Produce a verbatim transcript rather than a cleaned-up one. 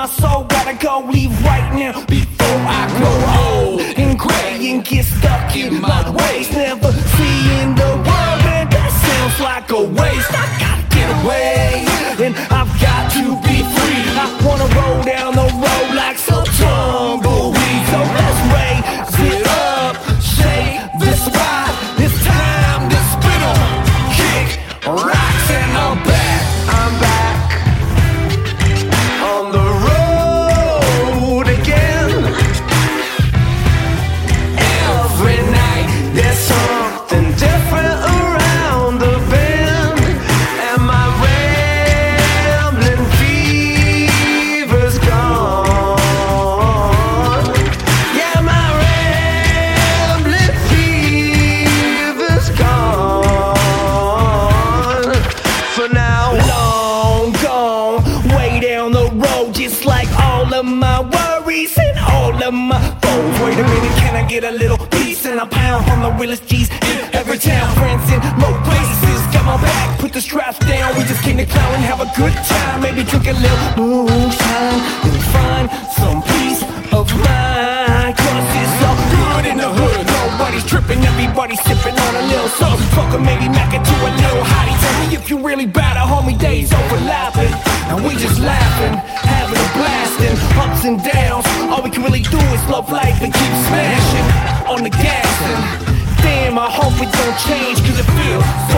my soul, gotta go, leave right now before I grow old and gray and get stuck in my ways, never seeing the world, man, that sounds like a waste. I gotta get away and I've got to be free. I wanna roll down the road like some tumbleweed, so let's raise it up, shake this ride, it's time to spittle, kick rocks, and I'm back, I'm back on the road again. Every night there's something different around the bend, and my rambling fever's gone. Yeah, my rambling fever's gone. For now, long gone, way down the road, just like all of my worries and all of my foes. Wait a minute, can I get a little piece? And I pound on the realest G's in every town. Friends in low places, got my back, put the straps down. We just came to clown and have a good time. Maybe drink a little moonshine and find some peace of mind. Cause it's all good in the hood, nobody's tripping, everybody's sipping on a little sauce. Fuckin' maybe mac it to a little hottie. Tell me if you really bad, a homie, days overlapping, and we just laughing, having a blast, and ups and downs. All we can really do is love life and keep smashing on the gas. And damn, I hope it don't change, cause it feels